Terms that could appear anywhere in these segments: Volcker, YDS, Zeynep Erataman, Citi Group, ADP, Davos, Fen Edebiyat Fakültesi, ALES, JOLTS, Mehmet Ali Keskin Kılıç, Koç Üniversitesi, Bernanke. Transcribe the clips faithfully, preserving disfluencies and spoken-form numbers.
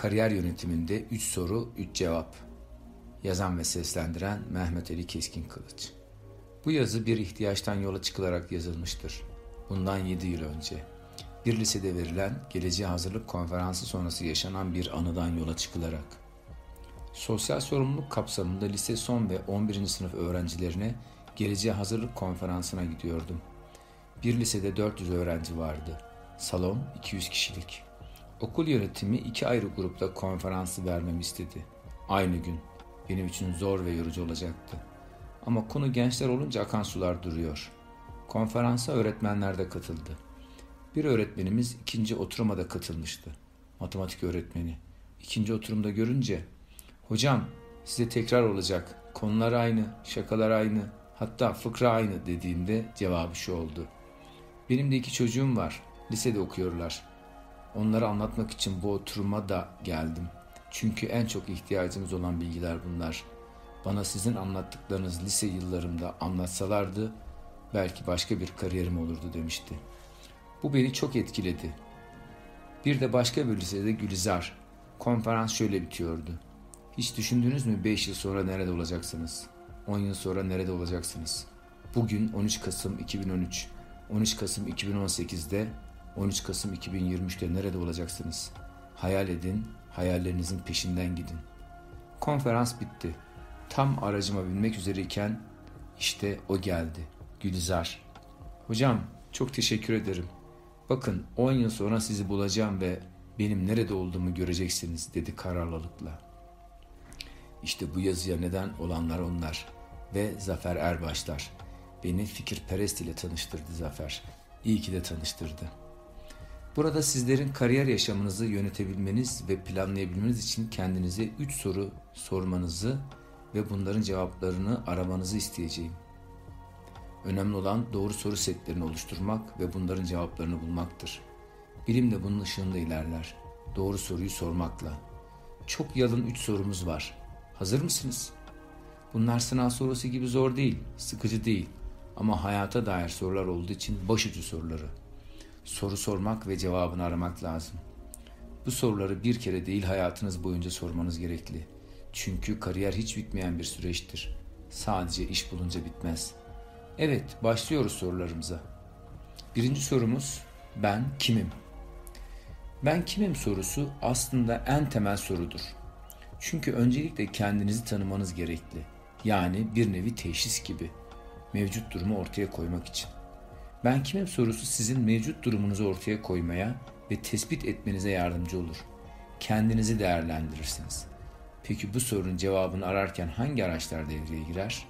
Kariyer yönetiminde üç soru, üç cevap. Yazan ve seslendiren Mehmet Ali Keskin Kılıç. Bu yazı bir ihtiyaçtan yola çıkılarak yazılmıştır. Bundan yedi yıl önce. Bir lisede verilen geleceğe hazırlık konferansı sonrası yaşanan bir anıdan yola çıkılarak. Sosyal sorumluluk kapsamında lise son ve on birinci sınıf öğrencilerine geleceğe hazırlık konferansına gidiyordum. Bir lisede dört yüz öğrenci vardı. Salon iki yüz kişilik. Okul yönetimi iki ayrı grupta konferansı vermemi istedi. Aynı gün. Benim için zor ve yorucu olacaktı. Ama konu gençler olunca akan sular duruyor. Konferansa öğretmenler de katıldı. Bir öğretmenimiz ikinci oturuma da katılmıştı. Matematik öğretmeni. İkinci oturumda görünce, "Hocam, size tekrar olacak. Konular aynı, şakalar aynı, hatta fıkra aynı" dediğimde cevabı şu oldu: "Benim de iki çocuğum var. Lisede okuyorlar. Onları anlatmak için bu oturuma da geldim. Çünkü en çok ihtiyacımız olan bilgiler bunlar. Bana sizin anlattıklarınız lise yıllarımda anlatsalardı belki başka bir kariyerim olurdu" demişti. Bu beni çok etkiledi. Bir de başka bir lisede Gülizar. Konferans şöyle bitiyordu: "Hiç düşündünüz mü beş yıl sonra nerede olacaksınız? on yıl sonra nerede olacaksınız?" Bugün on üç Kasım iki bin on üç, on üç Kasım iki bin on sekizde, on üç Kasım iki bin yirmi üçte nerede olacaksınız? Hayal edin, hayallerinizin peşinden gidin. Konferans bitti. Tam aracıma binmek üzereyken işte o geldi, Gülizar. "Hocam, çok teşekkür ederim. Bakın, on yıl sonra sizi bulacağım ve benim nerede olduğumu göreceksiniz" dedi kararlılıkla. İşte bu yazıya neden olanlar onlar ve Zafer Erbaşlar. Beni fikirperest ile tanıştırdı Zafer. İyi ki de tanıştırdı. Burada sizlerin kariyer yaşamınızı yönetebilmeniz ve planlayabilmeniz için kendinize üç soru sormanızı ve bunların cevaplarını aramanızı isteyeceğim. Önemli olan doğru soru setlerini oluşturmak ve bunların cevaplarını bulmaktır. Bilim de bunun ışığında ilerler. Doğru soruyu sormakla. Çok yalın üç sorumuz var. Hazır mısınız? Bunlar sınav sorusu gibi zor değil, sıkıcı değil ama hayata dair sorular olduğu için başucu soruları. Soru sormak ve cevabını aramak lazım. Bu soruları bir kere değil hayatınız boyunca sormanız gerekli. Çünkü kariyer hiç bitmeyen bir süreçtir. Sadece iş bulunca bitmez. Evet, başlıyoruz sorularımıza. Birinci sorumuz, ben kimim? Ben kimim sorusu aslında en temel sorudur. Çünkü öncelikle kendinizi tanımanız gerekli. Yani bir nevi teşhis gibi. Mevcut durumu ortaya koymak için. Ben kimim sorusu sizin mevcut durumunuzu ortaya koymaya ve tespit etmenize yardımcı olur. Kendinizi değerlendirirsiniz. Peki bu sorunun cevabını ararken hangi araçlar devreye girer?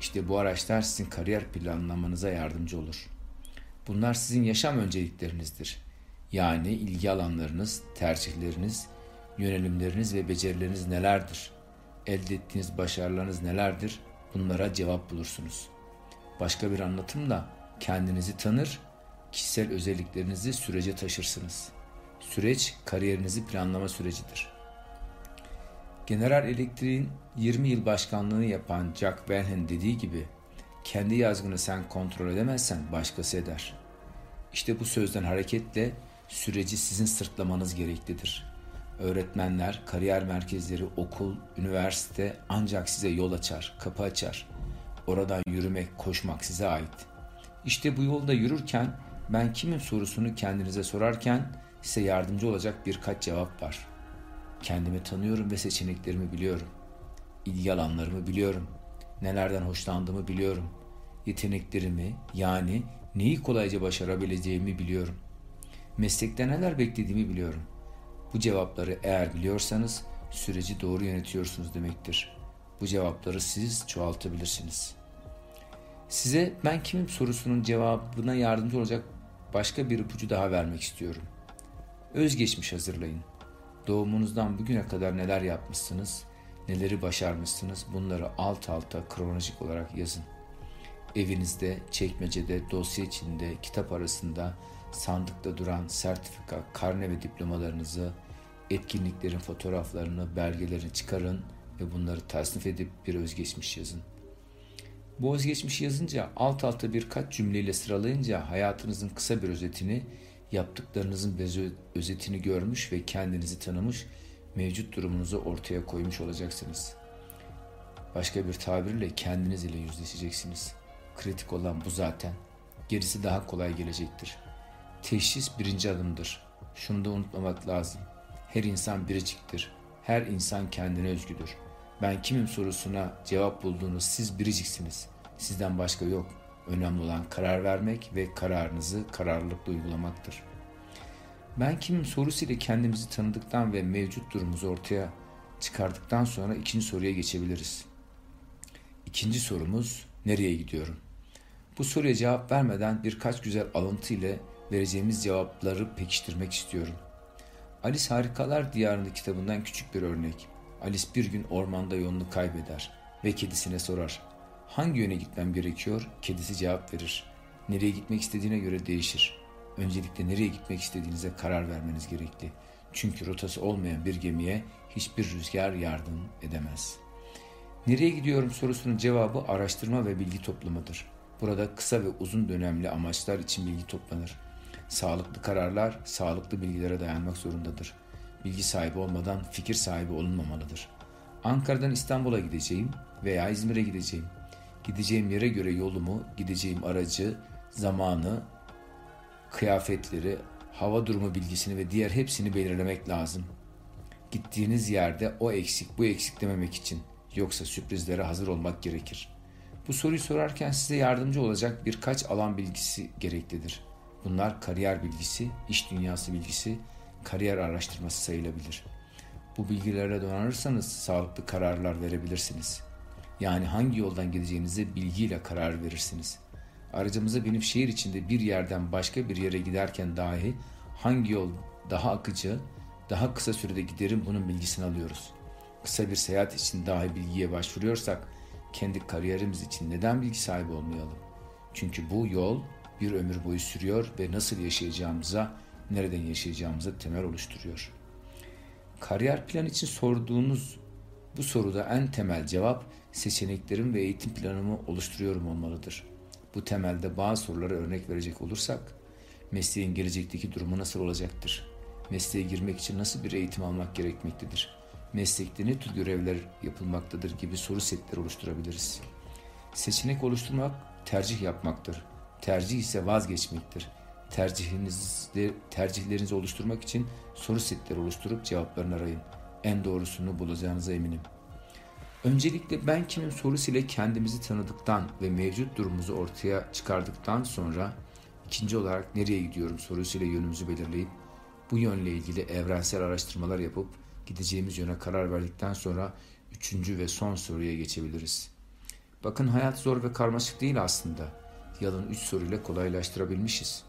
İşte bu araçlar sizin kariyer planlamanıza yardımcı olur. Bunlar sizin yaşam önceliklerinizdir. Yani ilgi alanlarınız, tercihleriniz, yönelimleriniz ve becerileriniz nelerdir? Elde ettiğiniz başarılarınız nelerdir? Bunlara cevap bulursunuz. Başka bir anlatımla kendinizi tanır, kişisel özelliklerinizi sürece taşırsınız. Süreç kariyerinizi planlama sürecidir. General Electric'in yirmi yıl başkanlığını yapan Jack Welch'in dediği gibi, kendi yazgını sen kontrol edemezsen başkası eder. İşte bu sözden hareketle süreci sizin sırtlamanız gereklidir. Öğretmenler, kariyer merkezleri, okul, üniversite ancak size yol açar, kapı açar. Oradan yürümek, koşmak size ait. İşte bu yolda yürürken ben kimim sorusunu kendinize sorarken size yardımcı olacak birkaç cevap var. Kendimi tanıyorum ve seçeneklerimi biliyorum. İlgi alanlarımı biliyorum. Nelerden hoşlandığımı biliyorum. Yeteneklerimi, yani neyi kolayca başarabileceğimi biliyorum. Meslekte neler beklediğimi biliyorum. Bu cevapları eğer biliyorsanız süreci doğru yönetiyorsunuz demektir. Bu cevapları siz çoğaltabilirsiniz. Size ben kimim sorusunun cevabına yardımcı olacak başka bir ipucu daha vermek istiyorum. Özgeçmiş hazırlayın. Doğumunuzdan bugüne kadar neler yapmışsınız, neleri başarmışsınız, bunları alt alta kronolojik olarak yazın. Evinizde, çekmecede, dosya içinde, kitap arasında, sandıkta duran sertifika, karne ve diplomalarınızı, etkinliklerin fotoğraflarını, belgelerini çıkarın ve bunları tasnif edip bir özgeçmiş yazın. Bu özgeçmişi yazınca alt alta birkaç cümleyle sıralayınca hayatınızın kısa bir özetini yaptıklarınızın özetini görmüş ve kendinizi tanımış, mevcut durumunuzu ortaya koymuş olacaksınız. Başka bir tabirle kendiniz ile yüzleşeceksiniz. Kritik olan bu zaten. Gerisi daha kolay gelecektir. Teşhis birinci adımdır. Şunu da unutmamak lazım. Her insan biriciktir. Her insan kendine özgüdür. Ben kimim sorusuna cevap bulduğunuz siz biriciksiniz. Sizden başka yok. Önemli olan karar vermek ve kararınızı kararlılıkla uygulamaktır. Ben kimim sorusuyla kendimizi tanıdıktan ve mevcut durumumuzu ortaya çıkardıktan sonra ikinci soruya geçebiliriz. İkinci sorumuz, nereye gidiyorum? Bu soruya cevap vermeden birkaç güzel alıntı ile vereceğimiz cevapları pekiştirmek istiyorum. Alice Harikalar Diyarı'nın kitabından küçük bir örnek. Alice bir gün ormanda yolunu kaybeder ve kedisine sorar. Hangi yöne gitmem gerekiyor? Kedisi cevap verir. Nereye gitmek istediğine göre değişir. Öncelikle nereye gitmek istediğinize karar vermeniz gerekli. Çünkü rotası olmayan bir gemiye hiçbir rüzgar yardım edemez. Nereye gidiyorum sorusunun cevabı araştırma ve bilgi toplamadır. Burada kısa ve uzun dönemli amaçlar için bilgi toplanır. Sağlıklı kararlar, sağlıklı bilgilere dayanmak zorundadır. Bilgi sahibi olmadan fikir sahibi olunmamalıdır. Ankara'dan İstanbul'a gideceğim veya İzmir'e gideceğim. Gideceğim yere göre yolumu, gideceğim aracı, zamanı, kıyafetleri, hava durumu bilgisini ve diğer hepsini belirlemek lazım. Gittiğiniz yerde o eksik, bu eksik dememek için. Yoksa sürprizlere hazır olmak gerekir. Bu soruyu sorarken size yardımcı olacak birkaç alan bilgisi gereklidir. Bunlar kariyer bilgisi, iş dünyası bilgisi, kariyer araştırması sayılabilir. Bu bilgilere donanırsanız sağlıklı kararlar verebilirsiniz. Yani hangi yoldan gideceğinize bilgiyle karar verirsiniz. Aracımıza binip şehir içinde bir yerden başka bir yere giderken dahi hangi yol daha akıcı, daha kısa sürede giderim bunun bilgisini alıyoruz. Kısa bir seyahat için dahi bilgiye başvuruyorsak kendi kariyerimiz için neden bilgi sahibi olmayalım? Çünkü bu yol bir ömür boyu sürüyor ve nasıl yaşayacağımıza, nereden yaşayacağımıza temel oluşturuyor. Kariyer planı için sorduğunuz bu soruda en temel cevap seçeneklerim ve eğitim planımı oluşturuyorum olmalıdır. Bu temelde bazı sorulara örnek verecek olursak, mesleğin gelecekteki durumu nasıl olacaktır? Mesleğe girmek için nasıl bir eğitim almak gerekmektedir? Meslekte ne tür görevler yapılmaktadır gibi soru setleri oluşturabiliriz. Seçenek oluşturmak tercih yapmaktır. Tercih ise vazgeçmektir. Tercihinizde, tercihlerinizi oluşturmak için soru setleri oluşturup cevaplarını arayın. En doğrusunu bulacağınıza eminim. Öncelikle ben kimim sorusuyla kendimizi tanıdıktan ve mevcut durumumuzu ortaya çıkardıktan sonra ikinci olarak nereye gidiyorum sorusuyla yönümüzü belirleyip bu yönle ilgili evrensel araştırmalar yapıp gideceğimiz yöne karar verdikten sonra üçüncü ve son soruya geçebiliriz. Bakın hayat zor ve karmaşık değil aslında. Yalın üç soruyla kolaylaştırabilmişiz.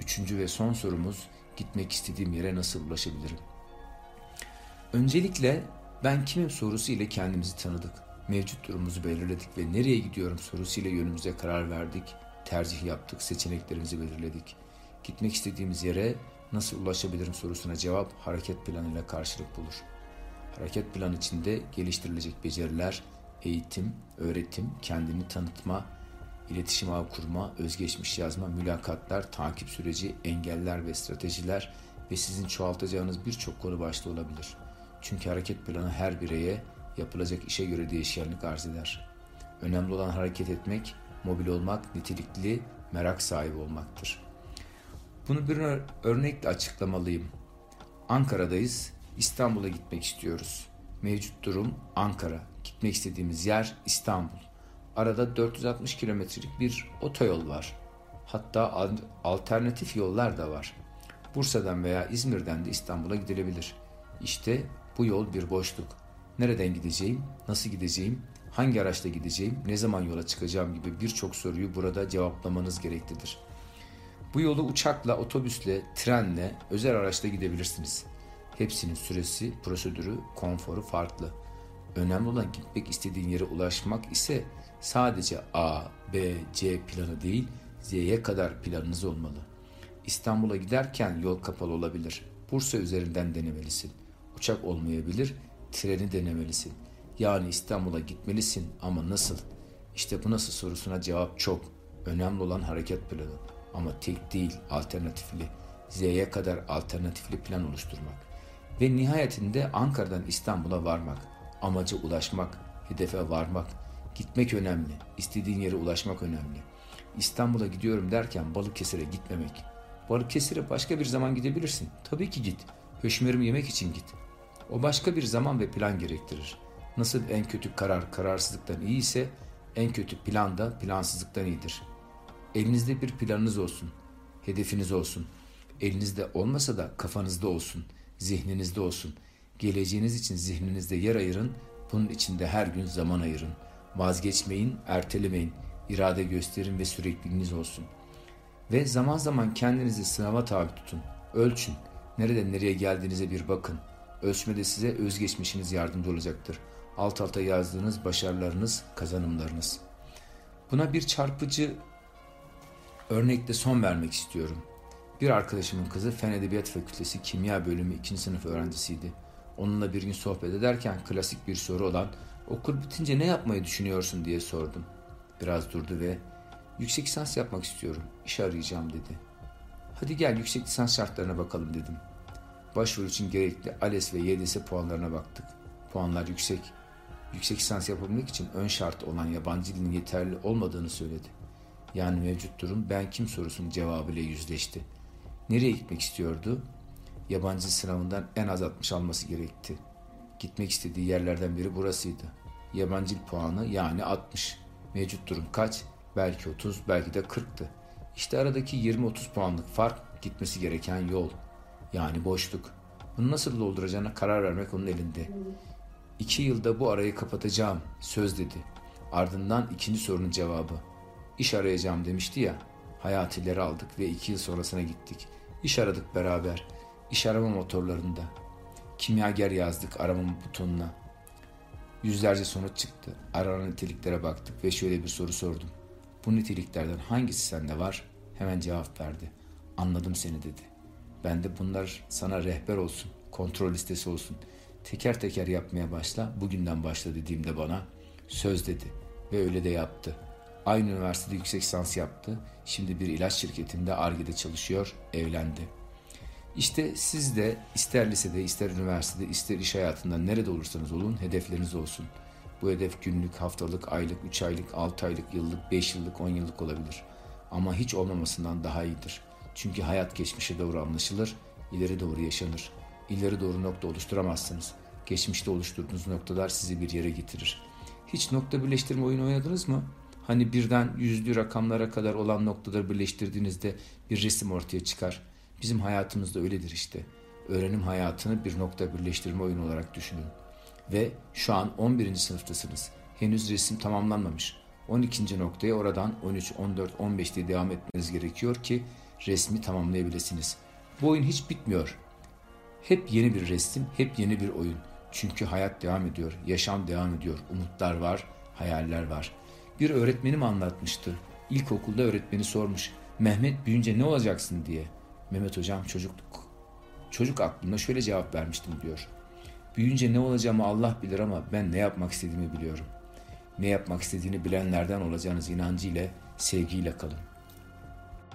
Üçüncü ve son sorumuz gitmek istediğim yere nasıl ulaşabilirim? Öncelikle ben kimim sorusu ile kendimizi tanıdık. Mevcut durumumuzu belirledik ve nereye gidiyorum sorusu ile yönümüze karar verdik. Tercih yaptık, seçeneklerimizi belirledik. Gitmek istediğimiz yere nasıl ulaşabilirim sorusuna cevap hareket planıyla karşılık bulur. Hareket planı içinde geliştirilecek beceriler, eğitim, öğretim, kendini tanıtma, iletişim ağı kurma, özgeçmiş yazma, mülakatlar, takip süreci, engeller ve stratejiler ve sizin çoğaltacağınız birçok konu başta olabilir. Çünkü hareket planı her bireye yapılacak işe göre değişkenlik arz eder. Önemli olan hareket etmek, mobil olmak, nitelikli, merak sahibi olmaktır. Bunu bir örnekle açıklamalıyım. Ankara'dayız, İstanbul'a gitmek istiyoruz. Mevcut durum Ankara, gitmek istediğimiz yer İstanbul. Arada dört yüz altmış kilometrelik bir otoyol var. Hatta alternatif yollar da var. Bursa'dan veya İzmir'den de İstanbul'a gidilebilir. İşte bu yol bir boşluk. Nereden gideceğim, nasıl gideceğim, hangi araçla gideceğim, ne zaman yola çıkacağım gibi birçok soruyu burada cevaplamanız gereklidir. Bu yolu uçakla, otobüsle, trenle, özel araçla gidebilirsiniz. Hepsinin süresi, prosedürü, konforu farklı. Önemli olan gitmek istediğin yere ulaşmak ise sadece A, B, C planı değil, Z'ye kadar planınız olmalı. İstanbul'a giderken yol kapalı olabilir. Bursa üzerinden denemelisin. Uçak olmayabilir, treni denemelisin. Yani İstanbul'a gitmelisin ama nasıl? İşte bu nasıl sorusuna cevap çok. Önemli olan hareket planı. Ama tek değil, alternatifli. Z'ye kadar alternatifli plan oluşturmak ve nihayetinde Ankara'dan İstanbul'a varmak, amaca ulaşmak, hedefe varmak, gitmek önemli, istediğin yere ulaşmak önemli. İstanbul'a gidiyorum derken Balıkesir'e gitmemek. Balıkesir'e başka bir zaman gidebilirsin, tabii ki git, höşmerim yemek için git. O başka bir zaman ve plan gerektirir. Nasıl en kötü karar kararsızlıktan iyi ise en kötü plan da plansızlıktan iyidir. Elinizde bir planınız olsun, hedefiniz olsun. Elinizde olmasa da kafanızda olsun, zihninizde olsun. Geleceğiniz için zihninizde yer ayırın, bunun için de her gün zaman ayırın. Vazgeçmeyin, ertelemeyin, irade gösterin ve sürekliliğiniz olsun. Ve zaman zaman kendinizi sınava tabi tutun, ölçün. Nereden nereye geldiğinize bir bakın. Ölçmede size özgeçmişiniz yardımcı olacaktır. Alt alta yazdığınız başarılarınız, kazanımlarınız. Buna bir çarpıcı örnekle son vermek istiyorum. Bir arkadaşımın kızı Fen Edebiyat Fakültesi Kimya Bölümü ikinci sınıf öğrencisiydi. Onunla bir gün sohbet ederken klasik bir soru olan "Okul bitince ne yapmayı düşünüyorsun?" diye sordum. Biraz durdu ve "Yüksek lisans yapmak istiyorum, iş arayacağım." dedi. "Hadi gel yüksek lisans şartlarına bakalım." dedim. Başvuru için gerekli ALES ve Y D S puanlarına baktık. Puanlar yüksek. Yüksek lisans yapabilmek için ön şart olan yabancı dilin yeterli olmadığını söyledi. Yani mevcut durum ben kim sorusunun cevabıyla yüzleşti. Nereye gitmek istiyordu? Yabancı sınavından en az altmış alması gerekti. Gitmek istediği yerlerden biri burasıydı. Yabancı dil puanı yani altmış. Mevcut durum kaç? Belki otuz, belki de kırktı. İşte aradaki yirmi otuz puanlık fark gitmesi gereken yol. Yani boşluk. Bunu nasıl dolduracağına karar vermek onun elinde. İki yılda bu arayı kapatacağım, söz dedi. Ardından ikinci sorunun cevabı. İş arayacağım demişti ya. Hayatı ileri aldık ve iki yıl sonrasına gittik. İş aradık beraber. İş arama motorlarında. Kimyager yazdık arama butonuna. Yüzlerce sonuç çıktı. Aranan niteliklere baktık ve şöyle bir soru sordum. "Bu niteliklerden hangisi sende var?" Hemen cevap verdi. "Anladım seni." dedi. "Ben de bunlar sana rehber olsun, kontrol listesi olsun. Teker teker yapmaya başla, bugünden başla." dediğimde bana "söz" dedi ve öyle de yaptı. Aynı üniversitede yüksek lisans yaptı. Şimdi bir ilaç şirketinde Ar-Ge'de çalışıyor, evlendi. İşte siz de ister lisede, ister üniversitede, ister iş hayatında nerede olursanız olun hedefleriniz olsun. Bu hedef günlük, haftalık, aylık, üç aylık, altı aylık, yıllık, beş yıllık, on yıllık olabilir. Ama hiç olmamasından daha iyidir. Çünkü hayat geçmişe doğru anlaşılır, ileri doğru yaşanır. İleri doğru nokta oluşturamazsınız. Geçmişte oluşturduğunuz noktalar sizi bir yere getirir. Hiç nokta birleştirme oyunu oynadınız mı? Hani birden yüzlü rakamlara kadar olan noktaları birleştirdiğinizde bir resim ortaya çıkar. Bizim hayatımızda öyledir işte. Öğrenim hayatını bir nokta birleştirme oyunu olarak düşünün. Ve şu an on birinci sınıftasınız. Henüz resim tamamlanmamış. on ikinci noktaya oradan on üç, on dört, on beş diye devam etmeniz gerekiyor ki resmi tamamlayabilirsiniz. Bu oyun hiç bitmiyor. Hep yeni bir resim, hep yeni bir oyun. Çünkü hayat devam ediyor, yaşam devam ediyor. Umutlar var, hayaller var. Bir öğretmenim anlatmıştı. İlkokulda öğretmeni sormuş. "Mehmet büyünce ne olacaksın?" diye. "Mehmet hocam çocukluk. Çocuk aklımda şöyle cevap vermiştim." diyor. "Büyünce ne olacağımı Allah bilir ama ben ne yapmak istediğimi biliyorum." Ne yapmak istediğini bilenlerden olacağınız inancıyla, sevgiyle kalın.